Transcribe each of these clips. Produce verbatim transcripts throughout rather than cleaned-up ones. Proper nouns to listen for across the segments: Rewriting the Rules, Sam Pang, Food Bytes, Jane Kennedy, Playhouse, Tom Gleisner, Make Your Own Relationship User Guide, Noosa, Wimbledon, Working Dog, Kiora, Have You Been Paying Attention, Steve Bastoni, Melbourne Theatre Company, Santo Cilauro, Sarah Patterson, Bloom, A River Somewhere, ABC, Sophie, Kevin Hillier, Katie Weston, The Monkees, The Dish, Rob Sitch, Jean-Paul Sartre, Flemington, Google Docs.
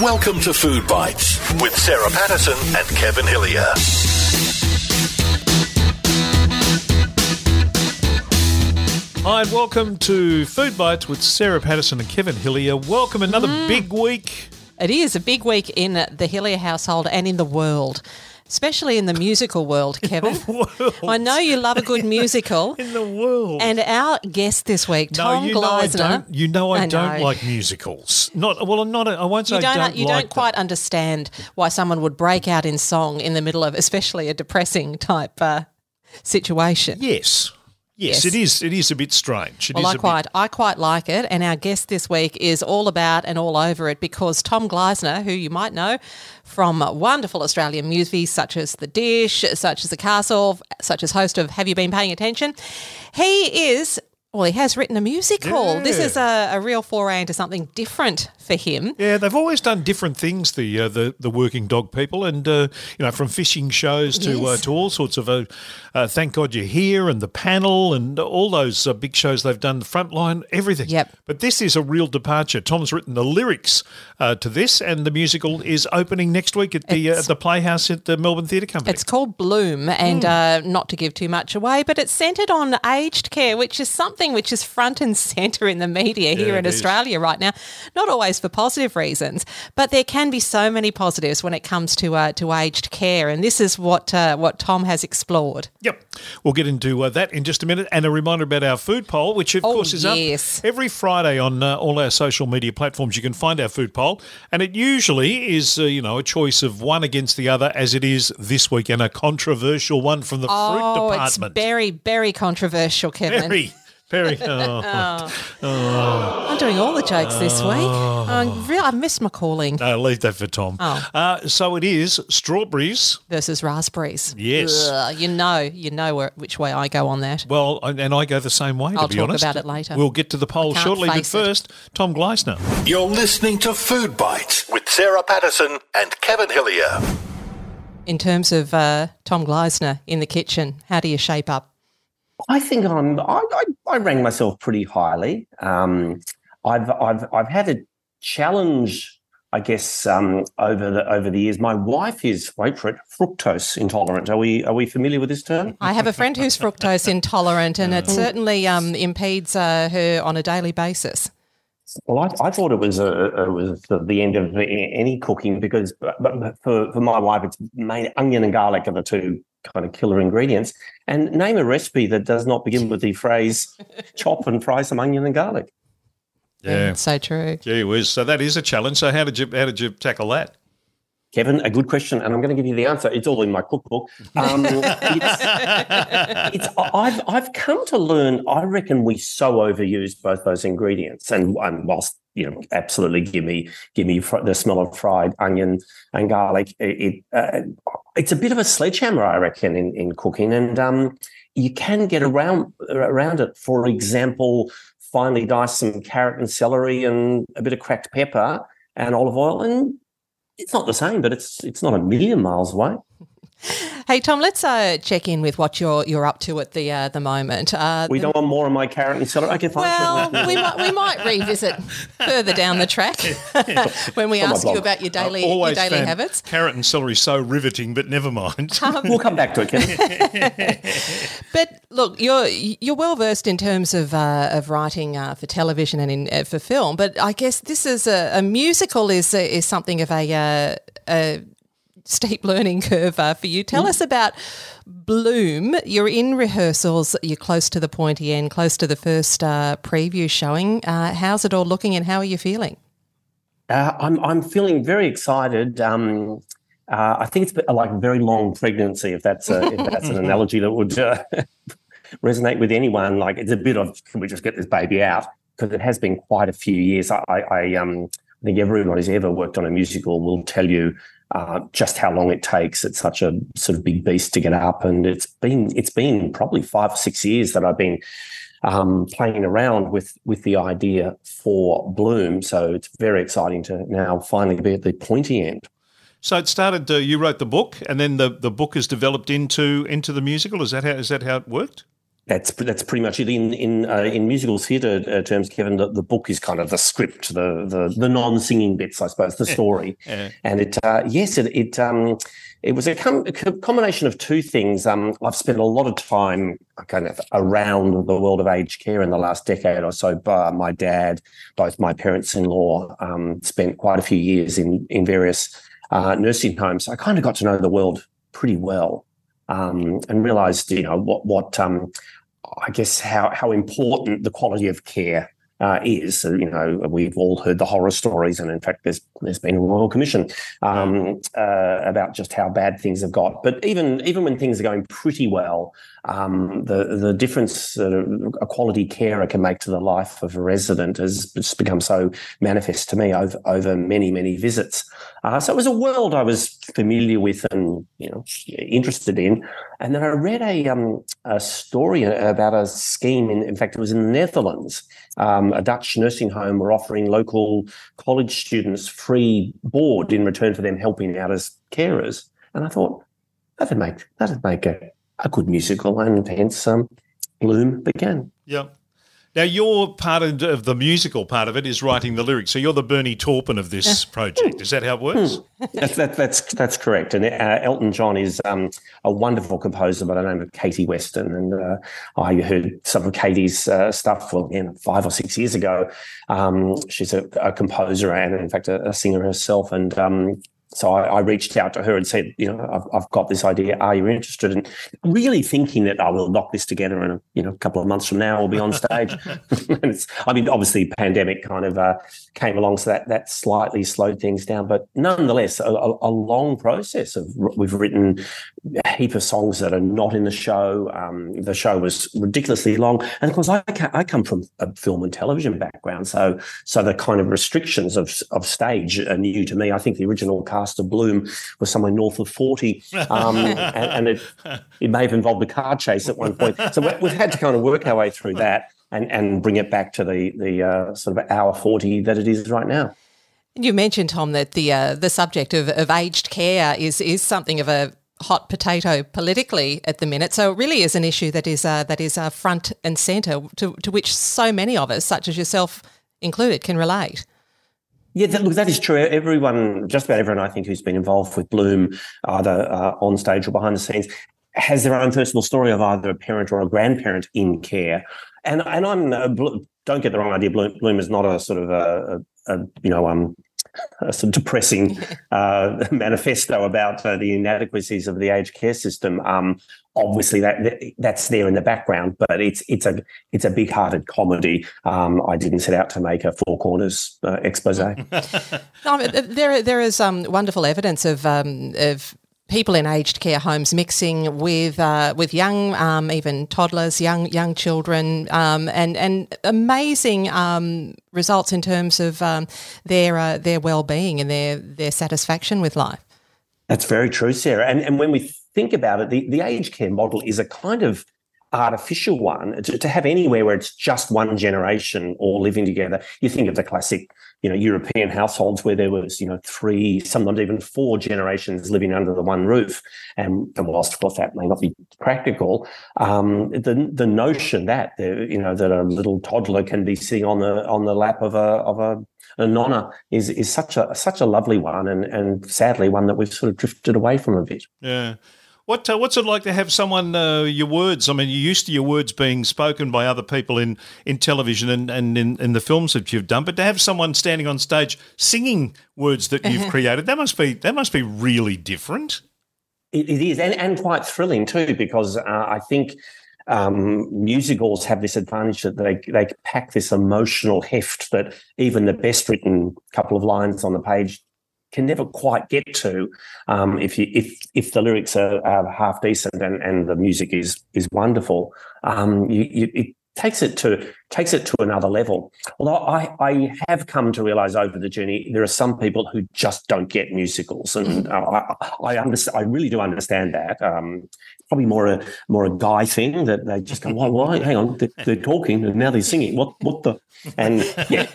Welcome to Food Bytes with Sarah Patterson and Kevin Hillier. Hi, and welcome to Food Bytes with Sarah Patterson and Kevin Hillier. Welcome, another mm. big week. It is a big week in the Hillier household and in the world. Especially in the musical world, Kevin. World. I know you love a good musical. In the world. And our guest this week, no, Tom you Gleisner. Know I don't, you know I, I don't know. like musicals. Not well. I'm not. I won't say you don't, I don't. You like don't quite them. understand why someone would break out in song in the middle of, especially a depressing type uh, situation. Yes. Yes, yes, it is. It is a bit strange. It well, is I quite, bit... I quite like it. And our guest this week is all about and all over it because Tom Gleisner, who you might know from wonderful Australian movies such as The Dish, such as The Castle, such as host of Have You Been Paying Attention, he is. Well, he has written a musical. Yeah. This is a, a real foray into something different for him. Yeah, they've always done different things, the uh, the, the Working Dog people, and uh, you know, from fishing shows to yes. uh, to all sorts of uh, uh, Thank God You're Here and The Panel and all those uh, big shows they've done, the Frontline, everything. Yep. But this is a real departure. Tom's written the lyrics uh, to this, and the musical is opening next week at the uh, at the Playhouse at the Melbourne Theatre Company. It's called Bloom, and mm. uh, not to give too much away, but it's centred on aged care, which is something which is front and centre in the media yeah, here in Australia is. right now, not always for positive reasons, but there can be so many positives when it comes to uh, to aged care, and this is what uh, what Tom has explored. Yep. We'll get into uh, that in just a minute, and a reminder about our food poll, which of oh, course is yes. up every Friday on uh, all our social media platforms. You can find our food poll, and it usually is uh, you know, a choice of one against the other, as it is this week, and a controversial one from the oh, fruit department. It's very, very controversial, Kevin. Very. Very, oh. Oh. Oh. I'm doing all the jokes this week. I'm real, I missed my calling. No, leave that for Tom. Oh. Uh, so it is strawberries. Versus raspberries. Yes. Ugh, you know you know where, which way I go on that. Well, and I go the same way, to I'll be honest. I'll talk about it later. We'll get to the poll shortly, but first, it. Tom Gleisner. You're listening to Food Bytes with Sarah Patterson and Kevin Hillier. In terms of uh, Tom Gleisner in the kitchen, how do you shape up? I think I'm. I, I, I rang myself pretty highly. Um, I've I've I've had a challenge, I guess, um, over the over the years. My wife is, wait for it, fructose intolerant. Are we are we familiar with this term? I have a friend who's fructose intolerant, and it certainly um, impedes uh, her on a daily basis. Well, I, I thought it was a, it was the end of any cooking because, but, but for for my wife, it's main onion and garlic are the two kind of killer ingredients. And name a recipe that does not begin with the phrase chop and fry some onion and garlic. Yeah, mm, so true. Gee whiz. So that is a challenge. So how did you how did you tackle that? Kevin, a good question, and I'm going to give you the answer. It's all in my cookbook. Um, it's, it's, I've I've come to learn. I reckon we so overuse both those ingredients, and, and whilst you know, absolutely give me give me fr- the smell of fried onion and garlic. It, it uh, it's a bit of a sledgehammer, I reckon, in, in cooking, and um, you can get around around it. For example, finely dice some carrot and celery and a bit of cracked pepper and olive oil and. It's not the same, but it's it's not a million miles away. Hey, Tom, let's uh, check in with what you're you're up to at the uh, the moment. Uh, we the, don't want more of my carrot and celery. Okay, fine. Well, we might we might revisit further down the track when we ask you about your daily your daily habits. Carrot and celery so riveting, but never mind. Um, we'll come back to it, Kevin. But look, you're you're well versed in terms of uh, of writing uh, for television and in uh, for film. But I guess this is a, a musical is is something of a. Uh, a steep learning curve uh, for you. Tell mm. us about Bloom. You're in rehearsals. You're close to the pointy end, close to the first uh, preview showing. Uh, how's it all looking and how are you feeling? Uh, I'm I'm feeling very excited. Um, uh, I think it's been, like a very long pregnancy, if that's a, if that's an analogy that would uh, resonate with anyone. Like it's a bit of, can we just get this baby out? Because it has been quite a few years. I, I, I um I think everyone who's ever worked on a musical will tell you Uh, just how long it takes. It's such a sort of big beast to get up, and it's been it's been probably five or six years that I've been um, playing around with with the idea for Bloom. So it's very exciting to now finally be at the pointy end. So it started. Uh, you wrote the book, and then the, the book is developed into into the musical. Is that how is that how it worked? That's that's pretty much it. In in uh, in musical theatre uh, terms, Kevin, the, the book is kind of the script, the the, the non-singing bits, I suppose, the story. Yeah. And it uh, yes, it it um it was a, com- a combination of two things. Um, I've spent a lot of time kind of around the world of aged care in the last decade or so. But my dad, both my parents-in-law, um, spent quite a few years in in various uh, nursing homes. I kind of got to know the world pretty well. Um, and realised, you know, what what um, I guess how how important the quality of care uh, is. So, you know, we've all heard the horror stories, and in fact, there's there's been a Royal Commission um, uh, about just how bad things have got. But even even when things are going pretty well, um, the the difference that a quality carer can make to the life of a resident has just become so manifest to me over over many many visits. Uh, so it was a world I was familiar with and, you know, interested in. And then I read a um, a story about a scheme, in, in fact, it was in the Netherlands. Um, a Dutch nursing home were offering local college students free board in return for them helping out as carers. And I thought, that would make that would make a, a good musical, and hence um, Bloom began. Yeah. Now, your part of the musical part of it is writing the lyrics. So you're the Bernie Taupin of this project. Is that how it works? That's, that, that's, that's correct. And uh, Elton John is um, a wonderful composer by the name of Katie Weston. And uh, I heard some of Katie's uh, stuff, well, again, five or six years ago. Um, she's a, a composer and, in fact, a, a singer herself. And um, so I, I reached out to her and said, you know, I've, I've got this idea. Are you interested? And really thinking that I will knock this together and, you know, a couple of months from now we'll be on stage. And it's, I mean, obviously pandemic kind of uh, came along, so that that slightly slowed things down. But nonetheless, a, a, a long process. Of we've written a heap of songs that are not in the show. Um, the show was ridiculously long. And, of course, I, I come from a film and television background, so so the kind of restrictions of, of stage are new to me. I think the original cast of Bloom was somewhere north of forty, um, and, and it it may have involved a car chase at one point. So we, we've had to kind of work our way through that and, and bring it back to the the uh, sort of hour forty that it is right now. You mentioned, Tom, that the uh, the subject of, of aged care is is something of a hot potato politically at the minute. So it really is an issue that is uh, that is uh, front and centre to to which so many of us, such as yourself included, can relate. Yeah, that, look, that is true. Everyone, just about everyone, I think, who's been involved with Bloom, either uh, on stage or behind the scenes, has their own personal story of either a parent or a grandparent in care. And and I'm uh, don't get the wrong idea. Bloom, Bloom is not a sort of a, a, a you know um a sort of depressing uh, manifesto about uh, the inadequacies of the aged care system. Um, obviously that that's there in the background, but it's it's a it's a big-hearted comedy. Um, I didn't set out to make a Four Corners uh, expose. No, there there is um, wonderful evidence of um, of people in aged care homes mixing with uh, with young, um, even toddlers, young young children, um, and and amazing um, results in terms of um, their uh, their well-being and their their satisfaction with life. That's very true, Sarah. And and when we th- Think about it, the, the aged care model is a kind of artificial one. To, to have anywhere where it's just one generation all living together, you think of the classic, you know, European households where there was, you know, three, sometimes even four generations living under the one roof. And, and whilst, of course, that may not be practical, um, the the notion that, you know, that a little toddler can be sitting on the on the lap of a of a A nonna is is such a such a lovely one, and, and sadly one that we've sort of drifted away from a bit. Yeah, what uh, what's it like to have someone uh, your words? I mean, you're used to your words being spoken by other people in, in television and and in, in the films that you've done, but to have someone standing on stage singing words that you've created, that must be that must be really different. It, it is, and and quite thrilling too, because uh, I think. Um, musicals have this advantage that they they pack this emotional heft that even the best written couple of lines on the page can never quite get to um, if you if if the lyrics are, are half decent and, and the music is is wonderful. Um, you, you, it takes it to takes it to another level. Although I, I have come to realise over the journey, there are some people who just don't get musicals, and uh, I I, understand, I really do understand that. Um, probably more a more a guy thing that they just go, why, why? Hang on, they're, they're talking and now they're singing. What, what the? And yeah,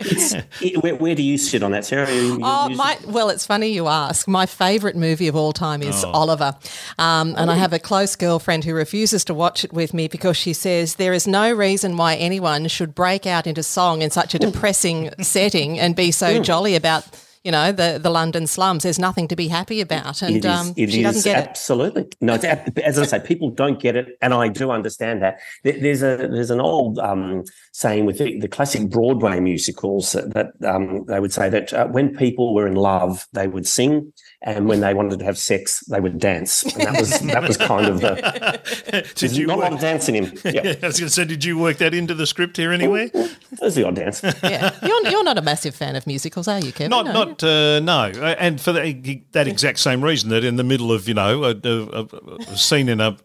it's, it, where, where do you sit on that, Sarah? Oh, my, well, it's funny you ask. My favourite movie of all time is oh. Oliver, um, and oh. I have a close girlfriend who refuses to watch it with me because she says there is no reason why anyone should break out into song in such a depressing mm. setting and be so mm. jolly about, you know, the, the London slums. There's nothing to be happy about. And it is, um, it she is, doesn't get absolutely. it. Absolutely. No, it's, as I say, people don't get it, and I do understand that. There's a there's an old um, saying with the, the classic Broadway musicals that um, they would say that uh, when people were in love, they would sing, and when they wanted to have sex, they would dance. And that was that was kind of the – there's not a lot of dancing in yeah. I was going to say, did you work that into the script here anywhere? There's the odd dance. Yeah. You're, you're not a massive fan of musicals, are you, Kevin? Not, no. not uh, no. And for the, that exact same reason, that in the middle of, you know, a, a, a scene in a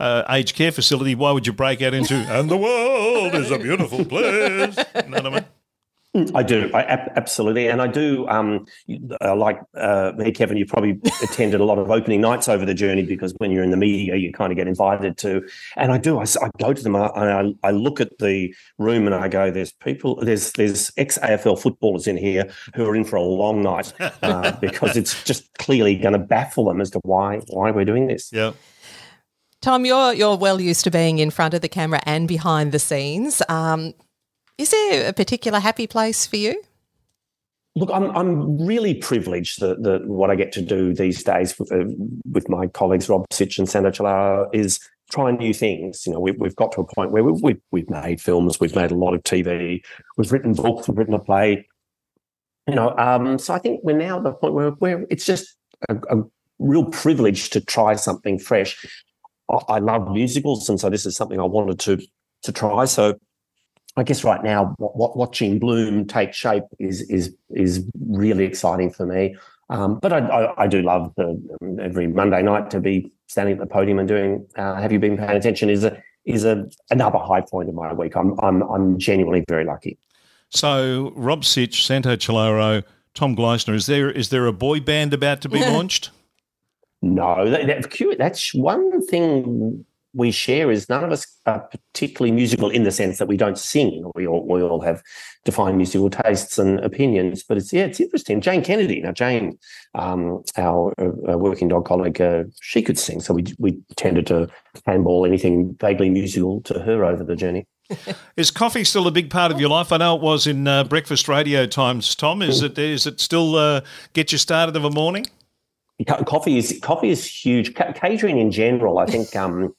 uh, aged care facility, why would you break out into and the world is a beautiful place? You know what I mean? I do, I, absolutely, and I do, um, uh, like uh, me, Kevin, you probably attended a lot of opening nights over the journey because when you're in the media, you kind of get invited to, and I do, I, I go to them and I, I look at the room and I go, there's people, there's there's ex-A F L footballers in here who are in for a long night uh, because it's just clearly going to baffle them as to why why we're doing this. Yeah. Tom, you're, you're well used to being in front of the camera and behind the scenes. Um Is there a particular happy place for you? Look, I'm I'm really privileged that, that what I get to do these days with, uh, with my colleagues Rob Sitch and Santo Cilauro is try new things. You know, we, we've got to a point where we, we, we've made films, we've made a lot of T V, we've written books, we've written a play. You know, um, so I think we're now at the point where, where it's just a, a real privilege to try something fresh. I, I love musicals, and so this is something I wanted to to try. So I guess right now, watching Bloom take shape is is is really exciting for me. Um, but I, I, I do love the, every Monday night to be standing at the podium and doing uh, Have You Been Paying Attention is a is a another high point of my week. I'm I'm I'm genuinely very lucky. So Rob Sitch, Santo Cilauro, Tom Gleisner, is there is there a boy band about to be launched? No, that, that, that's one thing we share is none of us are particularly musical in the sense that we don't sing. We all we all have defined musical tastes and opinions, but it's yeah, it's interesting. Jane Kennedy, now Jane, um, our uh, Working Dog colleague, uh, she could sing, so we we tended to handball anything vaguely musical to her over the journey. Is coffee still a big part of your life? I know it was in uh, breakfast radio times. Tom, is it is it still uh, get you started of a morning? Coffee is coffee is huge. C- catering in general, I think. Um,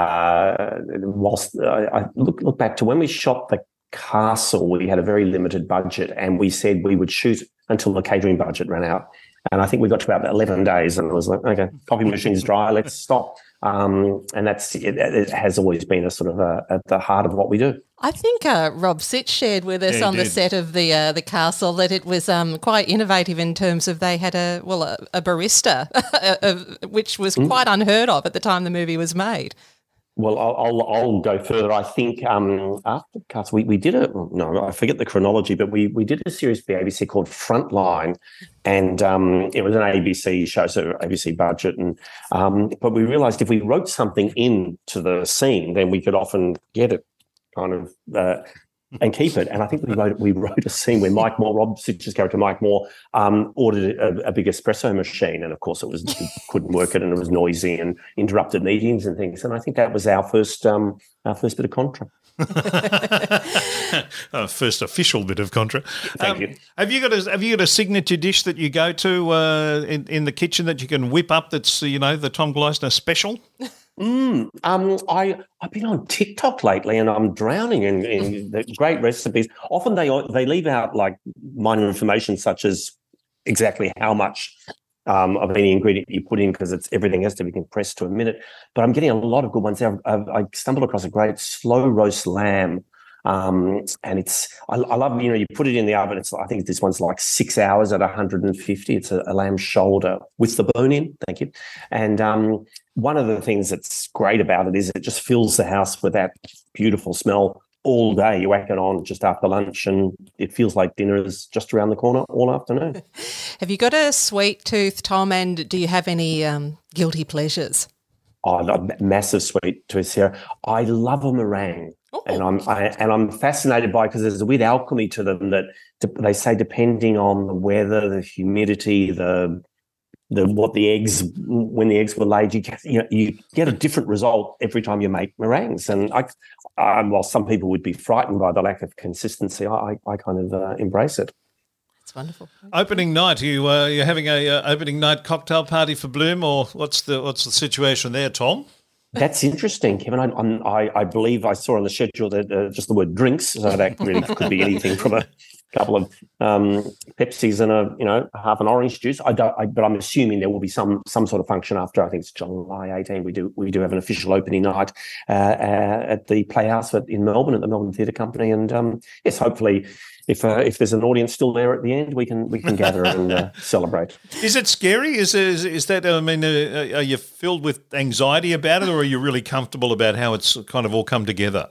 Uh, whilst I, I look look back to when we shot The Castle, we had a very limited budget, and we said we would shoot until the catering budget ran out. And I think we got to about eleven days, and it was like, okay, coffee machine's dry, let's stop. Um, and that's it, it has always been a sort of a, at the heart of what we do. I think uh, Rob Sitch shared with us yeah, on did. the set of the uh, the Castle that it was um, quite innovative in terms of they had a well a, a barista, which was quite mm. unheard of at the time the movie was made. Well, I'll, I'll I'll go further. I think um, after the cast, we, we did a no, I forget the chronology, but we we did a series for the A B C called Frontline, and um, it was an A B C show, so A B C budget, and um, but we realised if we wrote something into the scene, then we could often get it, kind of. Uh, And keep it. And I think we wrote we wrote a scene where Mike Moore, Rob Sitch's character Mike Moore, um, ordered a, a big espresso machine, and of course it was couldn't work it, and it was noisy and interrupted meetings and things. And I think that was our first um, our first bit of contra. uh, first official bit of contra. Thank um, you. Have you got a Have you got a signature dish that you go to uh, in in the kitchen that you can whip up? That's you know the Tom Gleisner special. Mm, um, I, I've been on TikTok lately, and I'm drowning in, in the great recipes. Often they they leave out like minor information such as exactly how much um, of any ingredient you put in because it's everything has to be compressed to a minute. But I'm getting a lot of good ones. I've, I've, I stumbled across a great slow roast lamb. Um, and it's, I, I love, you know, you put it in the oven. It's, I think this one's like six hours at one hundred fifty. It's a, a lamb shoulder with the bone in. Thank you. And um, one of the things that's great about it is it just fills the house with that beautiful smell all day. You whack it on just after lunch and it feels like dinner is just around the corner all afternoon. Have you got a sweet tooth, Tom, and do you have any um, guilty pleasures? Oh, massive sweet tooth, Sarah. I love a meringue. Ooh. and I'm I, and I'm fascinated by it because there's a weird alchemy to them that they say depending on the weather, the humidity, the the what the eggs when the eggs were laid, you get, you know, you get a different result every time you make meringues. And I, I while some people would be frightened by the lack of consistency, I I kind of uh, embrace it. It's wonderful. Opening night, you uh, you're having a uh, opening night cocktail party for Bloom, or what's the what's the situation there, Tom? That's interesting, Kevin. I I, I believe I saw on the schedule that uh, just the word drinks, so that really could be anything from a couple of um, Pepsis and a you know half an orange juice. I don't, I, but I'm assuming there will be some some sort of function after. I think it's July eighteenth. We do we do have an official opening night uh, uh, at the Playhouse in Melbourne at the Melbourne Theatre Company, and um, yes, hopefully. If uh, if there's an audience still there at the end, we can we can gather and uh, celebrate. Is it scary? Is is, is that? I mean, uh, are you filled with anxiety about it, or are you really comfortable about how it's kind of all come together?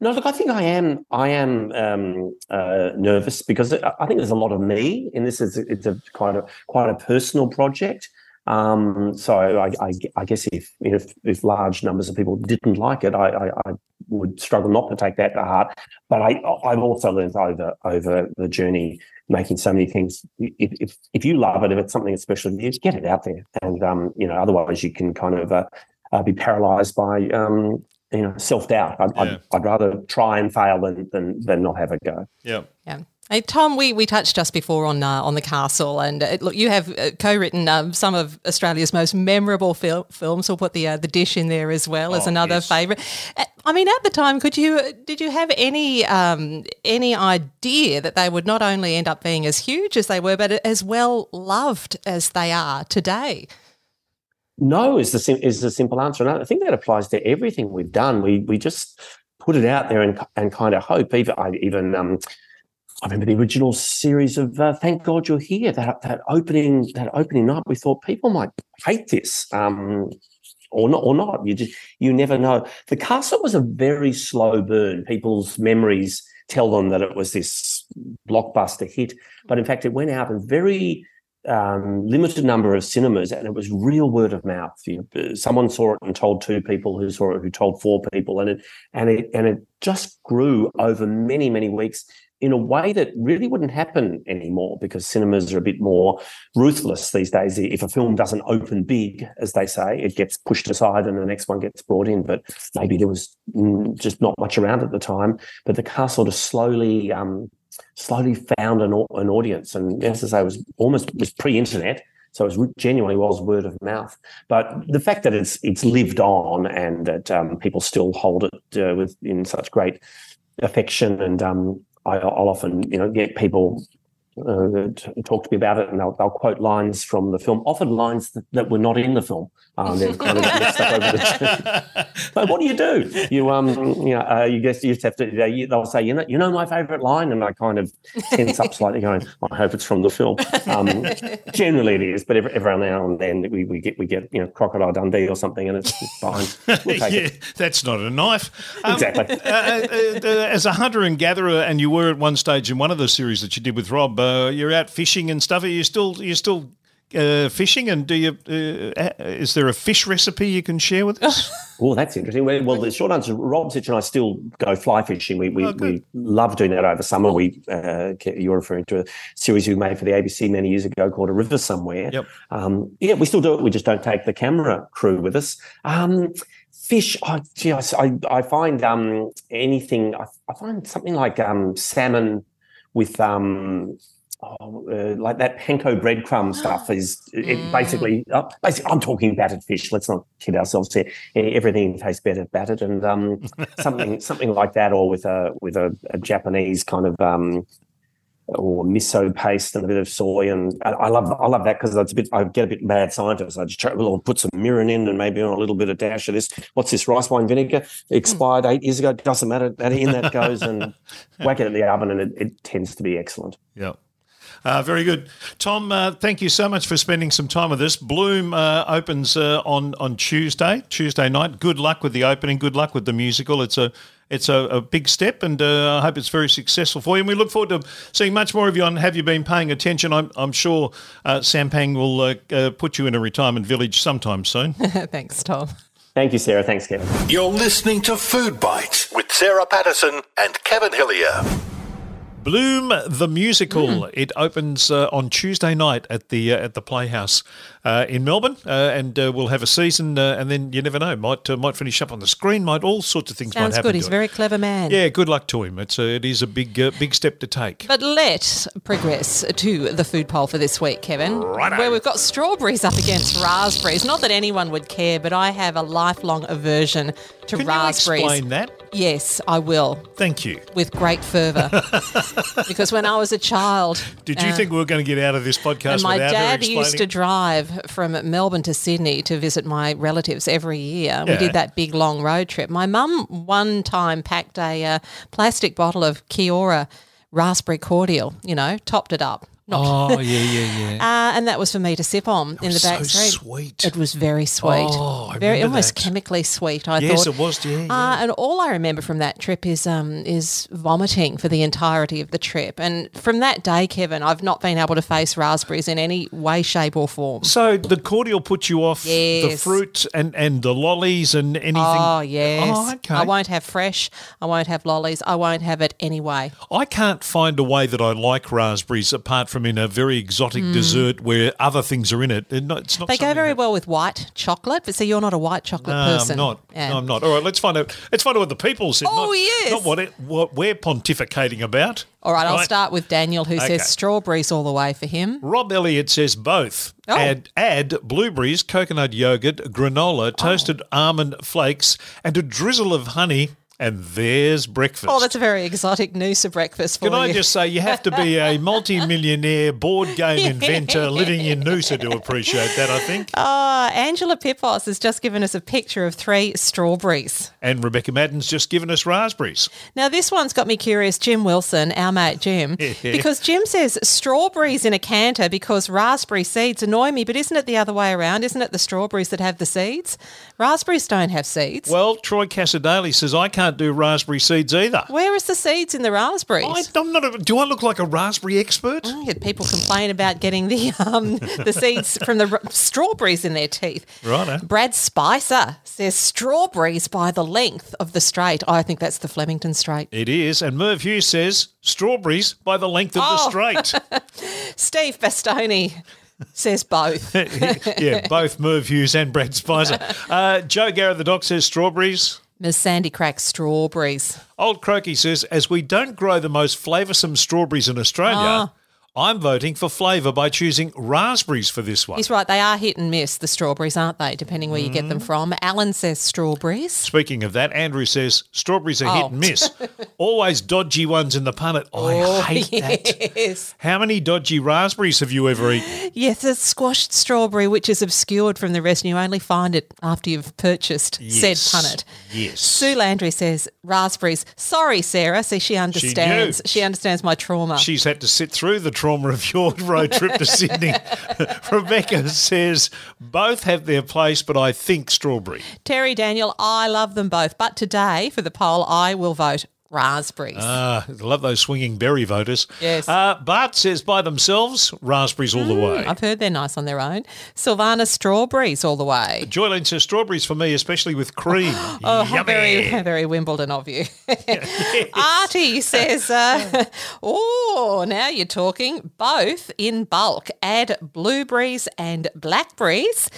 No, look, I think I am. I am um, uh, nervous because I think there's a lot of me in this. It's, it's a kind of quite a personal project. Um, so I, I, I guess if, if if large numbers of people didn't like it, I, I, I would struggle not to take that to heart. But I, I've also learned over over the journey making so many things. If if, if you love it, if it's something that's special, you just get it out there. And um, you know, otherwise you can kind of uh, uh, be paralysed by um, you know self doubt. I'd, yeah. I'd I'd rather try and fail than than, than not have a go. Yeah. Yeah. Hey, Tom, we, we touched just before on uh, on The Castle, and uh, look, you have uh, co-written um, some of Australia's most memorable fil- films. We'll put the uh, the dish in there as well oh, as another yes. favourite. I mean, at the time, could you did you have any um, any idea that they would not only end up being as huge as they were, but as well loved as they are today? No, is the sim- is the simple answer, and I think that applies to everything we've done. We we just put it out there and and kind of hope. Even I even. Um, I remember the original series of uh, "Thank God You're Here." That that opening that opening night, we thought people might hate this, um, or not, or not. You just you never know. The Castle was a very slow burn. People's memories tell them that it was this blockbuster hit, but in fact, it went out in very um, limited number of cinemas, and it was real word of mouth. You, someone saw it and told two people, who saw it, who told four people, and it and it and it just grew over many many weeks. In a way that really wouldn't happen anymore because cinemas are a bit more ruthless these days. If a film doesn't open big, as they say, it gets pushed aside and the next one gets brought in. But maybe there was just not much around at the time. But The Castle just slowly, um, slowly found an, an audience. And as I say, it was almost it was pre-internet, so it was, genuinely was word of mouth. But the fact that it's it's lived on and that um, people still hold it uh, with in such great affection and um I'll often, you know, get people uh, to talk to me about it, and they'll, they'll quote lines from the film, often lines that, that were not in the film. Um, they've kind of messed up over the. But what do you do? You um, you know, uh, you guess you just have to. They, they'll say, you know, you know, my favourite line, and I kind of tense up slightly, going, I hope it's from the film. Um, generally, it is, but every, every now and then we, we get we get you know Crocodile Dundee or something, and it's, it's fine. We'll take yeah, it. That's not a knife. Um, exactly. Uh, uh, uh, as a hunter and gatherer, and you were at one stage in one of the series that you did with Rob. Uh, you're out fishing and stuff. Are you still you still uh, fishing? And do you? Uh, is there a fish recipe you can share with us? Oh, that's interesting. Well, the short answer: Rob Sitch and I still go fly fishing. We we, oh, we love doing that over summer. We uh, you're referring to a series we made for the A B C many years ago called A River Somewhere. Yep. Um, yeah, we still do it. We just don't take the camera crew with us. Um, Fish, oh, gee, I, I find um, anything. I, I find something like um, salmon with um, oh, uh, like that panko breadcrumb stuff is it mm. basically, uh, basically. I'm talking battered fish. Let's not kid ourselves here. Everything tastes better battered, and um, something something like that, or with a with a, a Japanese kind of. Um, Or miso paste and a bit of soy, and I love I love that because it's a bit. I get a bit mad scientist. I just try, well, I'll put some mirin in and maybe a little bit of dash of this. What's this rice wine vinegar? Expired eight years ago. Doesn't matter. That in that goes and whack it in the oven, and it, it tends to be excellent. Yeah. Uh, very good. Tom, uh, thank you so much for spending some time with us. Bloom uh, opens uh, on, on Tuesday, Tuesday night. Good luck with the opening. Good luck with the musical. It's a it's a, a big step, and uh, I hope it's very successful for you. And we look forward to seeing much more of you on Have You Been Paying Attention. I'm, I'm sure uh, Sam Pang will uh, uh, put you in a retirement village sometime soon. Thanks, Tom. Thank you, Sarah. Thanks, Kevin. You're listening to Food Bytes with Sarah Patterson and Kevin Hillier. Bloom the musical. Mm. It opens uh, on Tuesday night at the uh, at the Playhouse uh, in Melbourne, uh, and uh, we'll have a season. Uh, and then you never know, might uh, might finish up on the screen. Might all sorts of things. Sounds might happen. Good. He's a very clever man. Yeah, good luck to him. It's a, it is a big uh, big step to take. But let's progress to the food poll for this week, Kevin. Righto. Where we've got strawberries up against raspberries. Not that anyone would care, but I have a lifelong aversion to Can raspberries. Can you explain that? Yes, I will. Thank you. With great fervour. Because when I was a child... Did you uh, think we were going to get out of this podcast and my without dad her explaining? Used to drive from Melbourne to Sydney to visit my relatives every year. Yeah. We did that big long road trip. My mum one time packed a uh, plastic bottle of Kiora raspberry cordial, you know, topped it up. Not. Oh, yeah, yeah, yeah. uh, and that was for me to sip on it in the back so street. Sweet. It was very sweet. Oh, I very, almost that. Chemically sweet, I yes, thought. Yes, it was, yeah, yeah. Uh, and all I remember from that trip is um, is vomiting for the entirety of the trip. And from that day, Kevin, I've not been able to face raspberries in any way, shape or form. So the cordial put you off yes. the fruit and, and the lollies and anything? Oh, yes. Oh, okay. I won't have fresh. I won't have lollies. I won't have it anyway. I can't find a way that I like raspberries apart from in a very exotic mm. dessert where other things are in it. It's not, it's not they go very that... well with white chocolate, but see, you're not a white chocolate no, person. No, I'm not. Yeah. No, I'm not. All right, let's find out. Let's find out what the people said. Oh, not, yes. Not what, it, what we're pontificating about. All right, right, I'll start with Daniel, who okay. says strawberries all the way for him. Rob Elliott says both. Oh. Add, add blueberries, coconut yogurt, granola, toasted oh. almond flakes, and a drizzle of honey. And there's breakfast. Oh, that's a very exotic Noosa breakfast for you. Can I you. just say you have to be a multi-millionaire board game inventor living in Noosa to appreciate that, I think. Oh, Angela Pipos has just given us a picture of three strawberries. And Rebecca Madden's just given us raspberries. Now, this one's got me curious, Jim Wilson, our mate Jim, yeah. because Jim says strawberries in a canter because raspberry seeds annoy me, but isn't it the other way around? Isn't it the strawberries that have the seeds? Raspberries don't have seeds. Well, Troy Cassidale says I can't do raspberry seeds either. Where is the seeds in the raspberries? I, I'm not a, do I look like a raspberry expert? I get people complain about getting the um, the seeds from the r- strawberries in their teeth. Righto. Brad Spicer says strawberries by the length of the straight. I think that's the Flemington Strait. It is. And Merv Hughes says strawberries by the length of oh. the straight. Steve Bastoni says both. Yeah, both Merv Hughes and Brad Spicer. Uh, Joe Garrett the Doc says strawberries. Miss Sandy cracks strawberries. Old Croaky says, as we don't grow the most flavoursome strawberries in Australia, oh. I'm voting for flavour by choosing raspberries for this one. He's right. They are hit and miss, the strawberries, aren't they, depending where mm. you get them from. Alan says strawberries. Speaking of that, Andrew says strawberries are oh. hit and miss. Always dodgy ones in the punnet. Oh, I hate yes. that. How many dodgy raspberries have you ever eaten? Yes, a squashed strawberry which is obscured from the rest and you only find it after you've purchased yes. said punnet. Yes. Sue Landry says raspberries. Sorry, Sarah. See, she understands. She, she understands my trauma. She's had to sit through the trauma of your road trip to Sydney. Rebecca says both have their place, but I think strawberry. Terry Daniel, I love them both, but today for the poll I will vote raspberries. Ah, I love those swinging berry voters. Yes. Uh, Bart says by themselves, raspberries all mm, the way. I've heard they're nice on their own. Sylvana, strawberries all the way. Joylene says strawberries for me, especially with cream. Oh, how very, how very Wimbledon of you. Yes. Artie says, uh, oh, now you're talking, both in bulk. Add blueberries and blackberries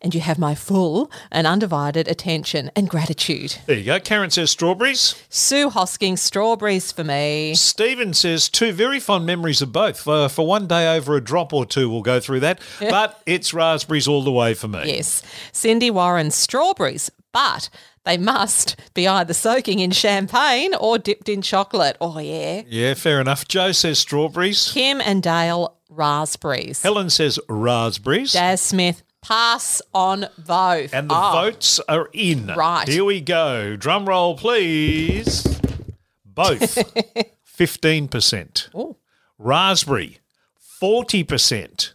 and you have my full and undivided attention and gratitude. There you go. Karen says strawberries. Sue Hoskin strawberries for me. Stephen says two very fond memories of both. Uh, for one day over a drop or two, we'll go through that. But it's raspberries all the way for me. Yes. Cindy Warren, strawberries, but they must be either soaking in champagne or dipped in chocolate. Oh, yeah. Yeah, fair enough. Joe says strawberries. Kim and Dale, raspberries. Helen says raspberries. Daz Smith, pass on both. And the oh. votes are in. Right. Here we go. Drum roll, please. Both, fifteen percent. Ooh. Raspberry, forty percent.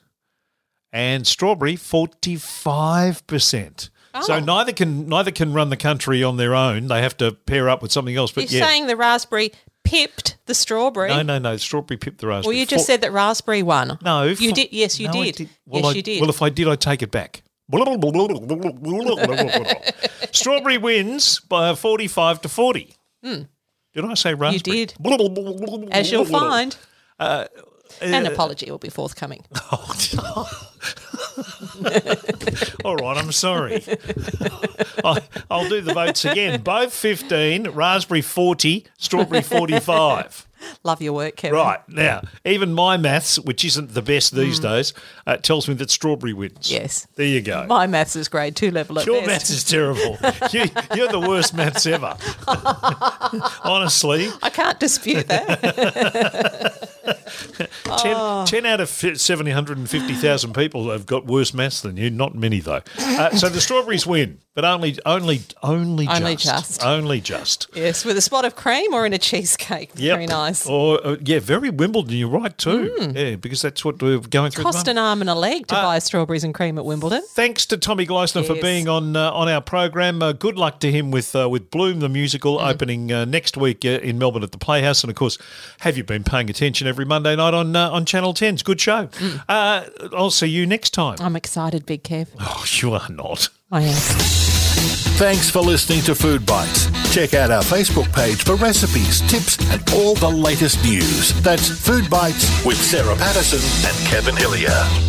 And strawberry, forty-five percent. Oh. So neither can neither can run the country on their own. They have to pair up with something else. But You're yeah. saying the raspberry pipped the strawberry. No, no, no. The strawberry pipped the raspberry. Well, you just for- said that raspberry won. No. For- you did. Yes, you no, did. did. Well, yes, I, you did. Well, if I did, I take it back. Strawberry wins by forty-five to forty. Hmm. Did I say raspberry? You did. As you'll find. Uh, uh, An apology will be forthcoming. All right, I'm sorry. I, I'll do the votes again. Both fifteen, raspberry forty, strawberry forty-five. Love your work, Kevin. Right. Now, even my maths, which isn't the best these mm. days, uh, tells me that strawberry wins. Yes. There you go. My maths is grade two level at your best. Your maths is terrible. you, you're the worst maths ever. Honestly. I can't dispute that. ten, oh. ten out of seven hundred fifty thousand people have got worse maths than you. Not many, though. Uh, so the strawberries win, but only only, only, only just. just. Only just. Yes, with a spot of cream or in a cheesecake. Yep. Very nice. Or uh, yeah, very Wimbledon. You're right too. Mm. Yeah, because that's what we're going through. Cost an arm and a leg to uh, buy strawberries and cream at Wimbledon. Thanks to Tommy Gleisner yes. for being on uh, on our program. Uh, good luck to him with uh, with Bloom the musical mm. opening uh, next week uh, in Melbourne at the Playhouse, and of course, Have You Been Paying Attention every Monday night on uh, on Channel ten's. Good show. Mm. Uh, I'll see you next time. I'm excited, Big Kev. Oh, you are not. I am. Thanks for listening to Food Bytes. Check out our Facebook page for recipes, tips, and all the latest news. That's Food Bytes with Sarah Patterson and Kevin Hillier.